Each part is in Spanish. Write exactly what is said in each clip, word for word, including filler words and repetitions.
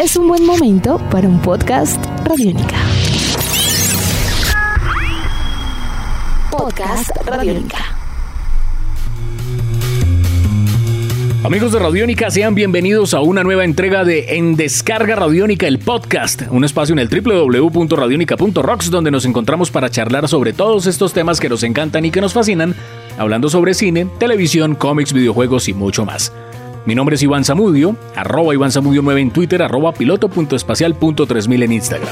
es un buen momento para un podcast Radiónica. Podcast Radiónica. Amigos de Radiónica, sean bienvenidos a una nueva entrega de En Descarga Radiónica, el podcast, un espacio en el doble u doble u doble u punto radionica punto rocks donde nos encontramos para charlar sobre todos estos temas que nos encantan y que nos fascinan, hablando sobre cine, televisión, cómics, videojuegos y mucho más. Mi nombre es Iván Zamudio, arroba Iván Zamudio nueve en Twitter, arroba piloto punto espacial punto tres mil en Instagram.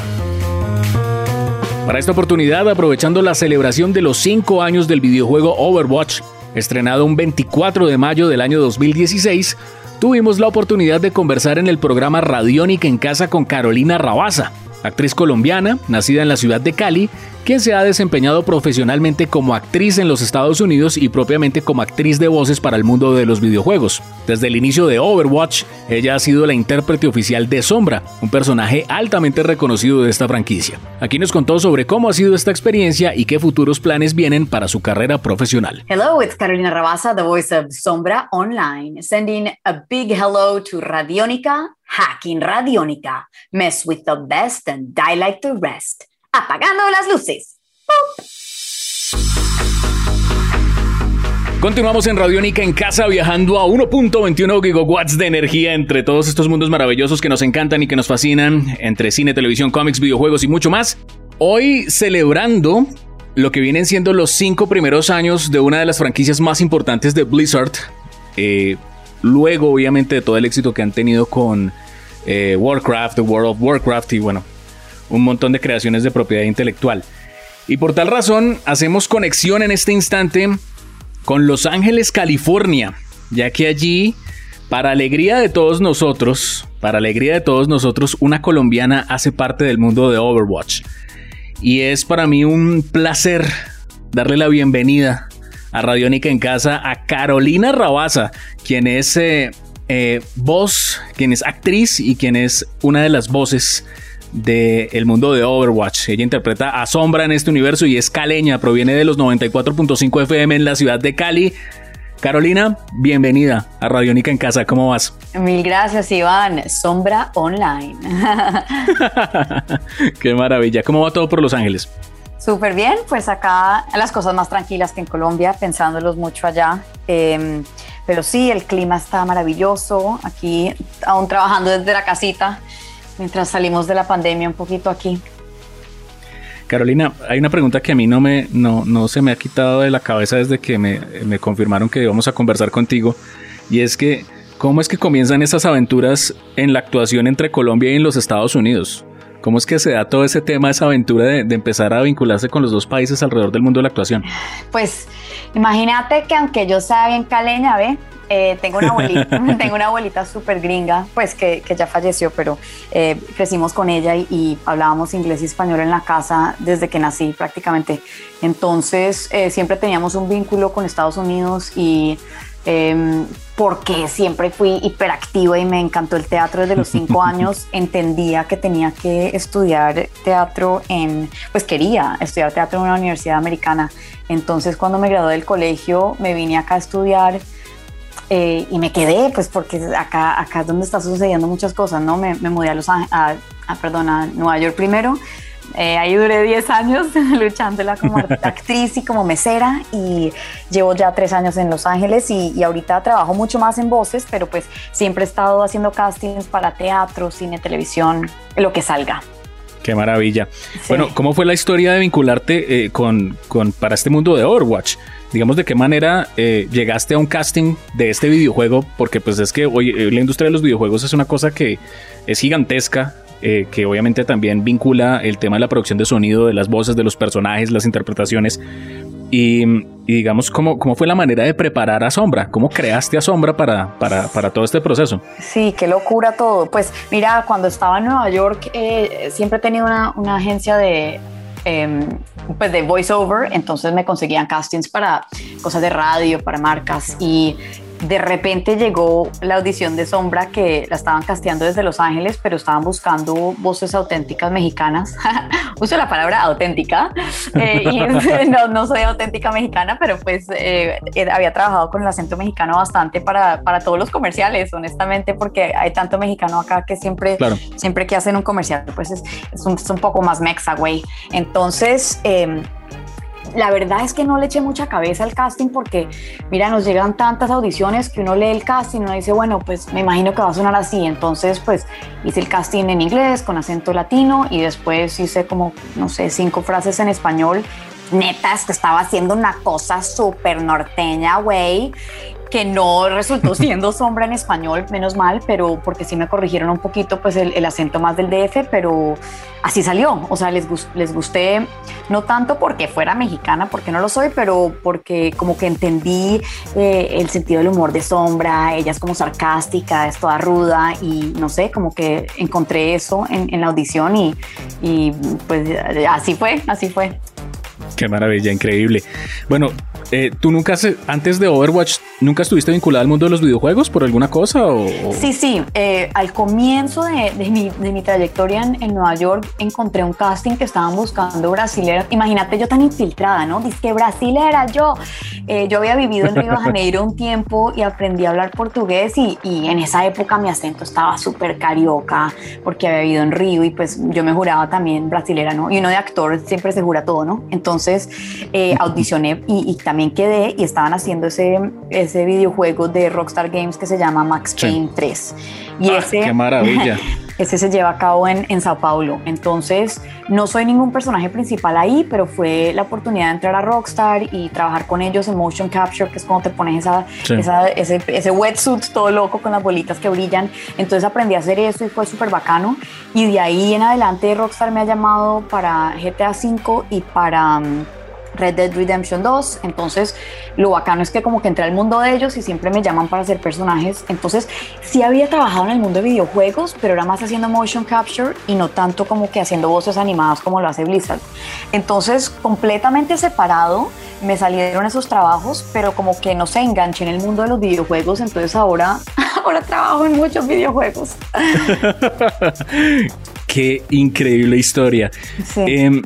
Para esta oportunidad, aprovechando la celebración de los cinco años del videojuego Overwatch, estrenado un veinticuatro de mayo del año dos mil dieciséis, tuvimos la oportunidad de conversar en el programa Radiónica en Casa con Carolina Rabasa, actriz colombiana, nacida en la ciudad de Cali, quien se ha desempeñado profesionalmente como actriz en los Estados Unidos y propiamente como actriz de voces para el mundo de los videojuegos. Desde el inicio de Overwatch, ella ha sido la intérprete oficial de Sombra, un personaje altamente reconocido de esta franquicia. Aquí nos contó sobre cómo ha sido esta experiencia y qué futuros planes vienen para su carrera profesional. Hello, it's Carolina Rabasa, the voice of Sombra online, sending a big hello to Radiónica. Hacking Radiónica, mess with the best and die like the rest. Apagando las luces. ¡Pum! Continuamos en Radiónica en Casa viajando a uno punto veintiuno gigawatts de energía entre todos estos mundos maravillosos que nos encantan y que nos fascinan, entre cine, televisión, cómics, videojuegos y mucho más. Hoy celebrando lo que vienen siendo los cinco primeros años de una de las franquicias más importantes de Blizzard. Eh... Luego, obviamente, de todo el éxito que han tenido con eh, Warcraft, World of Warcraft y, bueno, un montón de creaciones de propiedad intelectual. Y por tal razón, hacemos conexión en este instante con Los Ángeles, California, ya que allí, para alegría de todos nosotros, para alegría de todos nosotros, una colombiana hace parte del mundo de Overwatch. Y es para mí un placer darle la bienvenida a Radiónica en Casa a Carolina Rabasa, quien es eh, eh, voz, quien es actriz y quien es una de las voces del mundo de Overwatch. Ella interpreta a Sombra en este universo y es caleña, proviene de los noventa y cuatro punto cinco F M en la ciudad de Cali. Carolina, bienvenida a Radiónica en Casa, ¿cómo vas? Mil gracias, Iván. Sombra online. Qué maravilla. ¿Cómo va todo por Los Ángeles? Súper bien, pues acá las cosas más tranquilas que en Colombia, pensándolos mucho allá, eh, pero sí, el clima está maravilloso, aquí aún trabajando desde la casita, mientras salimos de la pandemia un poquito aquí. Carolina, hay una pregunta que a mí no, me, no, no se me ha quitado de la cabeza desde que me, me confirmaron que íbamos a conversar contigo, y es que, ¿cómo es que comienzan esas aventuras en la actuación entre Colombia y en los Estados Unidos? ¿Cómo es que se da todo ese tema, esa aventura de, de empezar a vincularse con los dos países alrededor del mundo de la actuación? Pues imagínate que aunque yo sea bien caleña, ¿ve? Eh, tengo una abuelita, tengo una abuelita súper gringa, pues que, que ya falleció, pero eh, crecimos con ella y, y hablábamos inglés y español en la casa desde que nací prácticamente. Entonces eh, siempre teníamos un vínculo con Estados Unidos y... Eh, porque siempre fui hiperactiva y me encantó el teatro desde los cinco años, entendía que tenía que estudiar teatro en, pues quería estudiar teatro en una universidad americana, entonces cuando me gradué del colegio me vine acá a estudiar eh, y me quedé, pues porque acá, acá es donde está sucediendo muchas cosas, ¿no? Me, me mudé a, Los Ángeles, a, a, perdón, a Nueva York primero, eh, ahí duré diez años luchándola como actriz y como mesera y llevo ya tres años en Los Ángeles y, y ahorita trabajo mucho más en voces, pero pues siempre he estado haciendo castings para teatro, cine, televisión, lo que salga. Qué maravilla. Sí. Bueno, ¿cómo fue la historia de vincularte eh, con, con, para este mundo de Overwatch? Digamos, ¿de qué manera eh, llegaste a un casting de este videojuego? Porque pues es que hoy la industria de los videojuegos es una cosa que es gigantesca. Eh, que obviamente también vincula el tema de la producción de sonido, de las voces, de los personajes, las interpretaciones y, y digamos, ¿cómo, cómo fue la manera de preparar a Sombra? ¿Cómo creaste a Sombra para, para, para todo este proceso? Sí, qué locura todo. Pues mira, cuando estaba en Nueva York eh, siempre he tenido una, una agencia de... Eh, pues de voiceover, entonces me conseguían castings para cosas de radio, para marcas y de repente llegó la audición de Sombra, que la estaban casteando desde Los Ángeles, pero estaban buscando voces auténticas mexicanas. Uso la palabra auténtica, eh, y es, no, no soy auténtica mexicana, pero pues eh, había trabajado con el acento mexicano bastante para, para todos los comerciales, honestamente, porque hay tanto mexicano acá que siempre, claro. siempre que hacen un comercial, pues es, es, un, es un poco más mexa, güey. Entonces... Eh, la verdad es que no le eché mucha cabeza al casting porque, mira, nos llegan tantas audiciones que uno lee el casting y uno dice, bueno, pues me imagino que va a sonar así. Entonces, pues hice el casting en inglés con acento latino y después hice como, no sé, cinco frases en español. Neta, es que estaba haciendo una cosa súper norteña, güey, que no resultó siendo Sombra en español, menos mal, pero porque sí me corrigieron un poquito pues el, el acento más del D F, pero así salió. O sea, les, gust, les gusté, no tanto porque fuera mexicana, porque no lo soy, pero porque como que entendí eh, el sentido del humor de Sombra. Ella es como sarcástica, es toda ruda y no sé, como que encontré eso en, en la audición y, y pues así fue, así fue. Qué maravilla, increíble. Bueno, eh, ¿tú nunca, antes de Overwatch, nunca estuviste vinculada al mundo de los videojuegos por alguna cosa? O... Sí, sí. Eh, al comienzo de, de, mi, de mi trayectoria en, en Nueva York, encontré un casting que estaban buscando brasileras. Imagínate, yo tan infiltrada, ¿no? Dice que brasilera yo. Eh, yo había vivido en Río de Janeiro un tiempo y aprendí a hablar portugués y, y en esa época mi acento estaba súper carioca porque había vivido en Río y pues yo me juraba también brasilera, ¿no? Y uno de actor siempre se jura todo, ¿no? Entonces, Entonces eh, audicioné y, y también quedé y estaban haciendo ese, ese videojuego de Rockstar Games que se llama Max sí. Payne tres. Y ah, ese, ¡qué maravilla! Ese se lleva a cabo en, en Sao Paulo. Entonces no soy ningún personaje principal ahí, pero fue la oportunidad de entrar a Rockstar y trabajar con ellos en motion capture, que es cuando te pones esa, sí. esa, ese, ese wetsuit todo loco con las bolitas que brillan. Entonces aprendí a hacer eso y fue súper bacano. Y de ahí en adelante Rockstar me ha llamado para G T A cinco y para Red Dead Redemption dos, entonces lo bacano es que como que entré al mundo de ellos y siempre me llaman para hacer personajes. Entonces sí había trabajado en el mundo de videojuegos, pero era más haciendo motion capture y no tanto como que haciendo voces animadas como lo hace Blizzard. Entonces completamente separado me salieron esos trabajos, pero como que no sé, enganché en el mundo de los videojuegos, entonces ahora, ahora trabajo en muchos videojuegos. Qué increíble historia. Sí. Eh,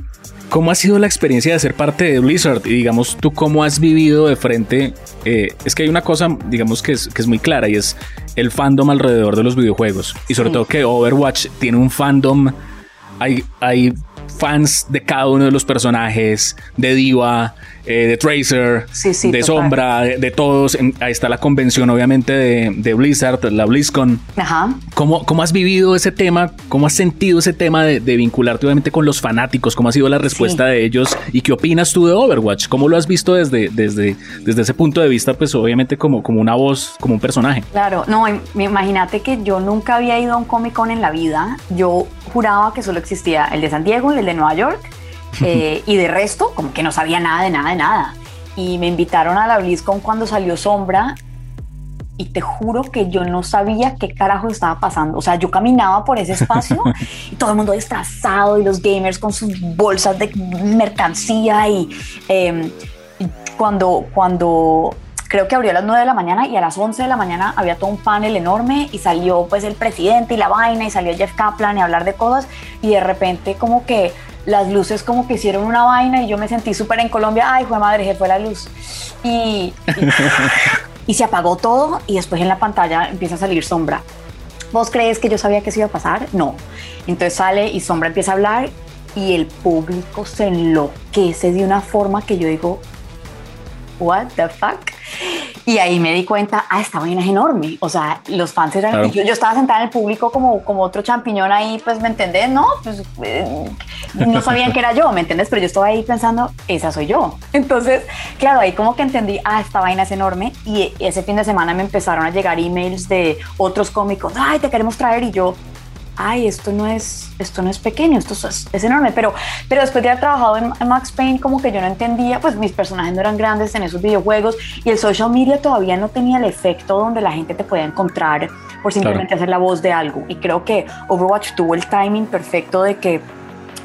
¿Cómo ha sido la experiencia de ser parte de Blizzard? Y digamos, ¿tú cómo has vivido de frente? Eh, es que hay una cosa, digamos, que es, que es muy clara y es el fandom alrededor de los videojuegos. Y sobre sí. todo que Overwatch tiene un fandom, hay, hay fans de cada uno de los personajes, de Diva, eh, de Tracer, sí, sí, de total. Sombra, de, de todos. Ahí está la convención, obviamente, de, de Blizzard, la BlizzCon. Ajá. ¿Cómo, ¿Cómo has vivido ese tema? ¿Cómo has sentido ese tema de, de vincularte, obviamente, con los fanáticos? ¿Cómo ha sido la respuesta sí. de ellos? ¿Y qué opinas tú de Overwatch? ¿Cómo lo has visto desde, desde, desde ese punto de vista? Pues, obviamente, como, como una voz, como un personaje. Claro. No, imagínate que yo nunca había ido a un Comic Con en la vida. Yo juraba que solo existía el de San Diego, el de Nueva York, eh, y de resto como que no sabía nada de nada de nada. Y me invitaron a la BlizzCon cuando salió Sombra y te juro que yo no sabía qué carajo estaba pasando. O sea, yo caminaba por ese espacio y todo el mundo disfrazado y los gamers con sus bolsas de mercancía y eh, cuando cuando creo que abrió a las nueve de la mañana y a las once de la mañana había todo un panel enorme y salió pues el presidente y la vaina y salió Jeff Kaplan y hablar de cosas y de repente como que las luces como que hicieron una vaina y yo me sentí súper en Colombia, ay, fue madre, se fue la luz y, y, y se apagó todo y después en la pantalla empieza a salir Sombra. ¿Vos crees que yo sabía que eso iba a pasar? No. Entonces sale y Sombra empieza a hablar y el público se enloquece de una forma que yo digo, what the fuck. Y ahí me di cuenta, ah, esta vaina es enorme. O sea, los fans eran... Claro. Yo, yo estaba sentada en el público como, como otro champiñón ahí, pues, ¿me entendés? No, pues, eh, no sabían que era yo, ¿me entendés? Pero yo estaba ahí pensando, esa soy yo. Entonces, claro, ahí como que entendí, ah, esta vaina es enorme. Y ese fin de semana me empezaron a llegar emails de otros cómicos, ay, te queremos traer. Y yo, ay, esto no es, esto no es pequeño, esto es, es enorme. Pero, pero después de haber trabajado en, en Max Payne, como que yo no entendía, pues mis personajes no eran grandes en esos videojuegos y el social media todavía no tenía el efecto donde la gente te podía encontrar por simplemente claro. hacer la voz de algo. Y creo que Overwatch tuvo el timing perfecto de que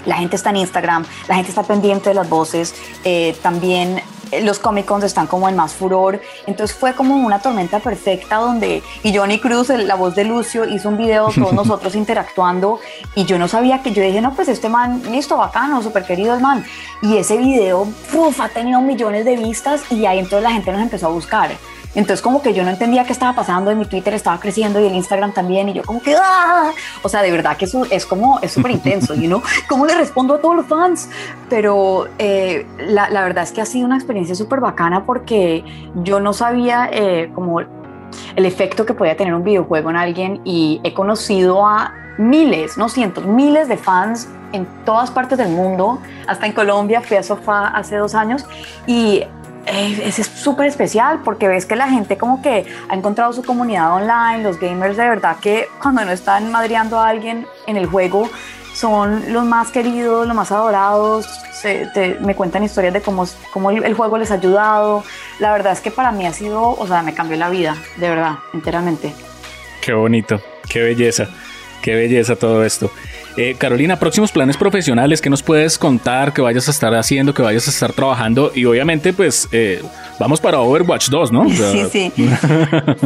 la gente está en Instagram, la gente está pendiente de las voces, eh, también los Comic Cons están como en más furor, entonces fue como una tormenta perfecta donde, y Johnny Cruz, la voz de Lucio, hizo un video todos nosotros interactuando, y yo no sabía, que yo dije, no, pues este man, listo, bacano, súper querido el man, y ese video, uf, ha tenido millones de vistas, y ahí entonces la gente nos empezó a buscar. Entonces como que yo no entendía qué estaba pasando, y mi Twitter estaba creciendo y el Instagram también, y yo como que ¡ah! O sea, de verdad que eso es como, es súper intenso, you know? ¿Cómo le respondo a todos los fans? Pero eh, la, la verdad es que ha sido una experiencia súper bacana porque yo no sabía eh, como el efecto que podía tener un videojuego en alguien, y he conocido a miles, no cientos, miles de fans en todas partes del mundo, hasta en Colombia. Fui a Sofá hace dos años y es súper especial porque ves que la gente como que ha encontrado su comunidad online. Los gamers de verdad que cuando no están madreando a alguien en el juego son los más queridos, los más adorados. Se, te, me cuentan historias de cómo, cómo el juego les ha ayudado. La verdad es que para mí ha sido, o sea, me cambió la vida, de verdad, enteramente. Qué bonito, qué belleza, qué belleza todo esto. Eh, Carolina, próximos planes profesionales, ¿qué nos puedes contar? ¿Qué vayas a estar haciendo? ¿Qué vayas a estar trabajando? Y obviamente, pues, eh, vamos para Overwatch dos, ¿no? O sea... Sí, sí.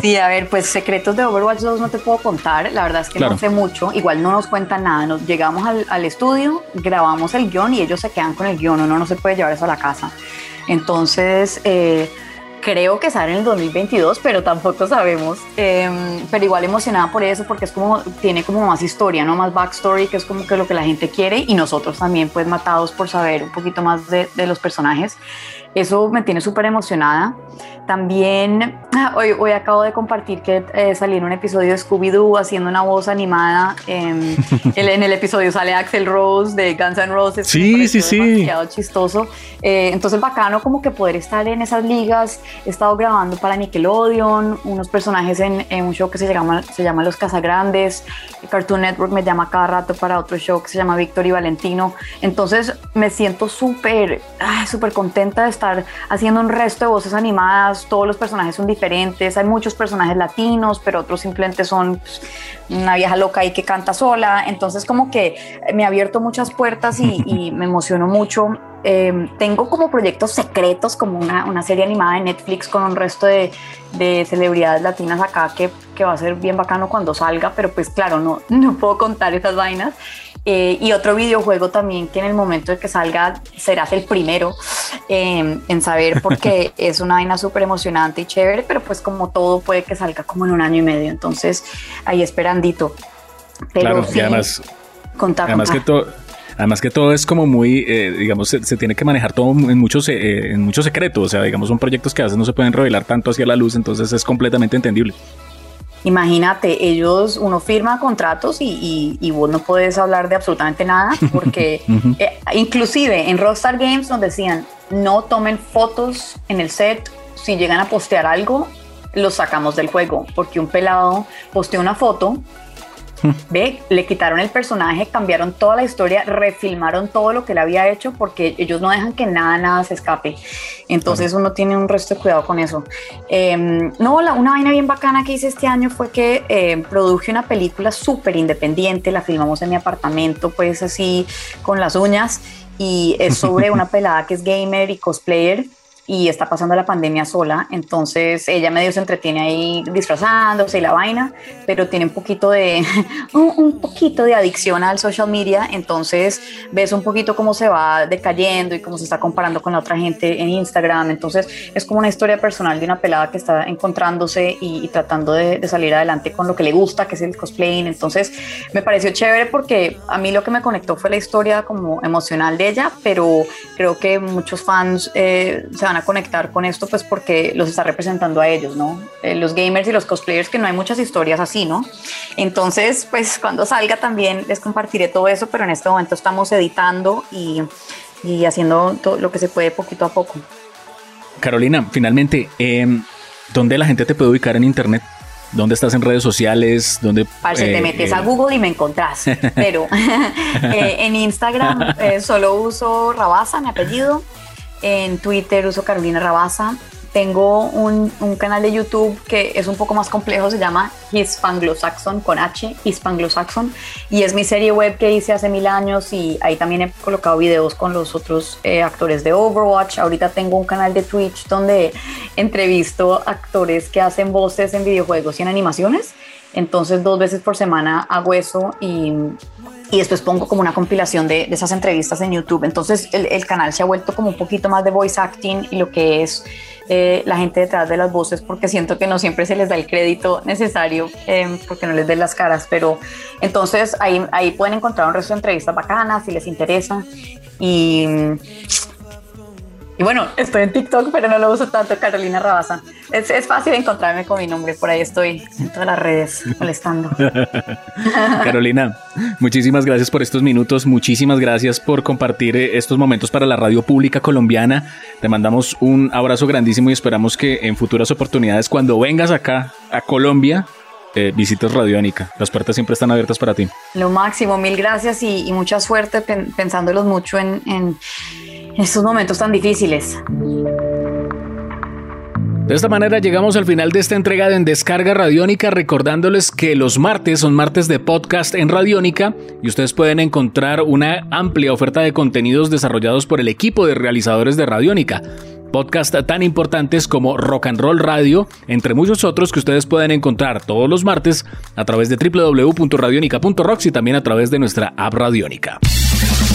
Sí, a ver, pues, secretos de Overwatch dos no te puedo contar. La verdad es que claro, no sé mucho. Igual no nos cuentan nada. Nos llegamos al, al estudio, grabamos el guión y ellos se quedan con el guión. Uno no se puede llevar eso a la casa. Entonces... Eh, creo que sale en el dos mil veintidós, pero tampoco sabemos, eh, pero igual emocionada por eso, porque es como, tiene como más historia, ¿no? Más backstory, que es como que lo que la gente quiere, y nosotros también pues matados por saber un poquito más de, de los personajes. Eso me tiene súper emocionada. También hoy, hoy acabo de compartir que eh, salí en un episodio de Scooby Doo haciendo una voz animada. Eh, el, en el episodio sale Axel Rose de Guns N' Roses. Sí, sí, sí. Demasiado chistoso. Eh, entonces bacano como que poder estar en esas ligas. He estado grabando para Nickelodeon unos personajes en, en un show que se llama, se llama Los Casagrandes. Cartoon Network me llama cada rato para otro show que se llama Víctor y Valentino. Entonces me siento súper, súper contenta de estar haciendo un resto de voces animadas. Todos los personajes son diferentes, hay muchos personajes latinos, pero otros simplemente son pues, una vieja loca ahí que canta sola. Entonces como que me ha abierto muchas puertas y, y me emociono mucho. Eh, tengo como proyectos secretos, como una, una serie animada de Netflix con un resto de, de celebridades latinas acá que, que va a ser bien bacano cuando salga, pero pues claro, no, no puedo contar esas vainas. Eh, y otro videojuego también que en el momento de que salga serás el primero eh, en saber, porque es una vaina súper emocionante y chévere, pero pues como todo puede que salga como en un año y medio, entonces ahí esperandito. Pero claro, sí, y además, contar, además contar. que todo... Además que todo es como muy, eh, digamos, se, se tiene que manejar todo en muchos, eh, en muchos secretos, o sea, digamos, son proyectos que a veces no se pueden revelar tanto hacia la luz, entonces es completamente entendible. Imagínate, ellos, uno firma contratos y, y, y vos no puedes hablar de absolutamente nada, porque uh-huh. eh, inclusive en Rockstar Games nos decían, no tomen fotos en el set, si llegan a postear algo, los sacamos del juego, porque un pelado posteó una foto, Ve, le quitaron el personaje, cambiaron toda la historia, refilmaron todo lo que él había hecho porque ellos no dejan que nada, nada se escape. Entonces uno tiene un resto de cuidado con eso. Eh, no, la, una vaina bien bacana que hice este año fue que eh, produje una película súper independiente, la filmamos en mi apartamento, pues así con las uñas, y es sobre una pelada que es gamer y cosplayer, y está pasando la pandemia sola, entonces ella medio se entretiene ahí disfrazándose y la vaina, pero tiene un poquito de un, un poquito de adicción al social media, entonces ves un poquito cómo se va decayendo y cómo se está comparando con la otra gente en Instagram, entonces es como una historia personal de una pelada que está encontrándose y, y tratando de, de salir adelante con lo que le gusta, que es el cosplaying. Entonces me pareció chévere porque a mí lo que me conectó fue la historia como emocional de ella, pero creo que muchos fans eh, se van a conectar con esto pues porque los está representando a ellos, ¿no? Eh, los gamers y los cosplayers, que no hay muchas historias así, ¿no? Entonces, pues cuando salga también les compartiré todo eso, pero en este momento estamos editando y, y haciendo todo lo que se puede poquito a poco. Carolina, finalmente, eh, ¿dónde la gente te puede ubicar en internet? ¿Dónde estás en redes sociales? ¿Dónde, Parce, eh, te metes eh, a Google y me encontrás. Pero eh, en Instagram eh, solo uso Rabasa, mi apellido. En Twitter uso Carolina Rabasa, tengo un, un canal de YouTube que es un poco más complejo, se llama Hispanglo-Saxon, con H, Hispanglo-Saxon, y es mi serie web que hice hace mil años, y ahí también he colocado videos con los otros eh, actores de Overwatch. Ahorita tengo un canal de Twitch donde entrevisto actores que hacen voces en videojuegos y en animaciones. Entonces dos veces por semana hago eso, y, y después pongo como una compilación de, de esas entrevistas en YouTube. Entonces el, el canal se ha vuelto como un poquito más de voice acting y lo que es eh, la gente detrás de las voces, porque siento que no siempre se les da el crédito necesario, eh, porque no les den las caras. Pero entonces ahí, ahí pueden encontrar un resto de entrevistas bacanas si les interesa. Y, y bueno, estoy en TikTok, pero no lo uso tanto, Carolina Rabasa. Es, es fácil encontrarme con mi nombre, por ahí estoy en todas las redes molestando. Carolina, muchísimas gracias por estos minutos, muchísimas gracias por compartir estos momentos para la radio pública colombiana. Te mandamos un abrazo grandísimo y esperamos que en futuras oportunidades, cuando vengas acá a Colombia, eh, visites Radiónica. Las puertas siempre están abiertas para ti. Lo máximo, mil gracias y, y mucha suerte, pen, pensándolos mucho en, en estos momentos tan difíciles. De esta manera llegamos al final de esta entrega de En Descarga Radiónica, recordándoles que los martes son martes de podcast en Radiónica y ustedes pueden encontrar una amplia oferta de contenidos desarrollados por el equipo de realizadores de Radiónica. Podcasts tan importantes como Rock and Roll Radio, entre muchos otros que ustedes pueden encontrar todos los martes a través de doble u doble u doble u punto radionica punto rocks y también a través de nuestra app Radiónica.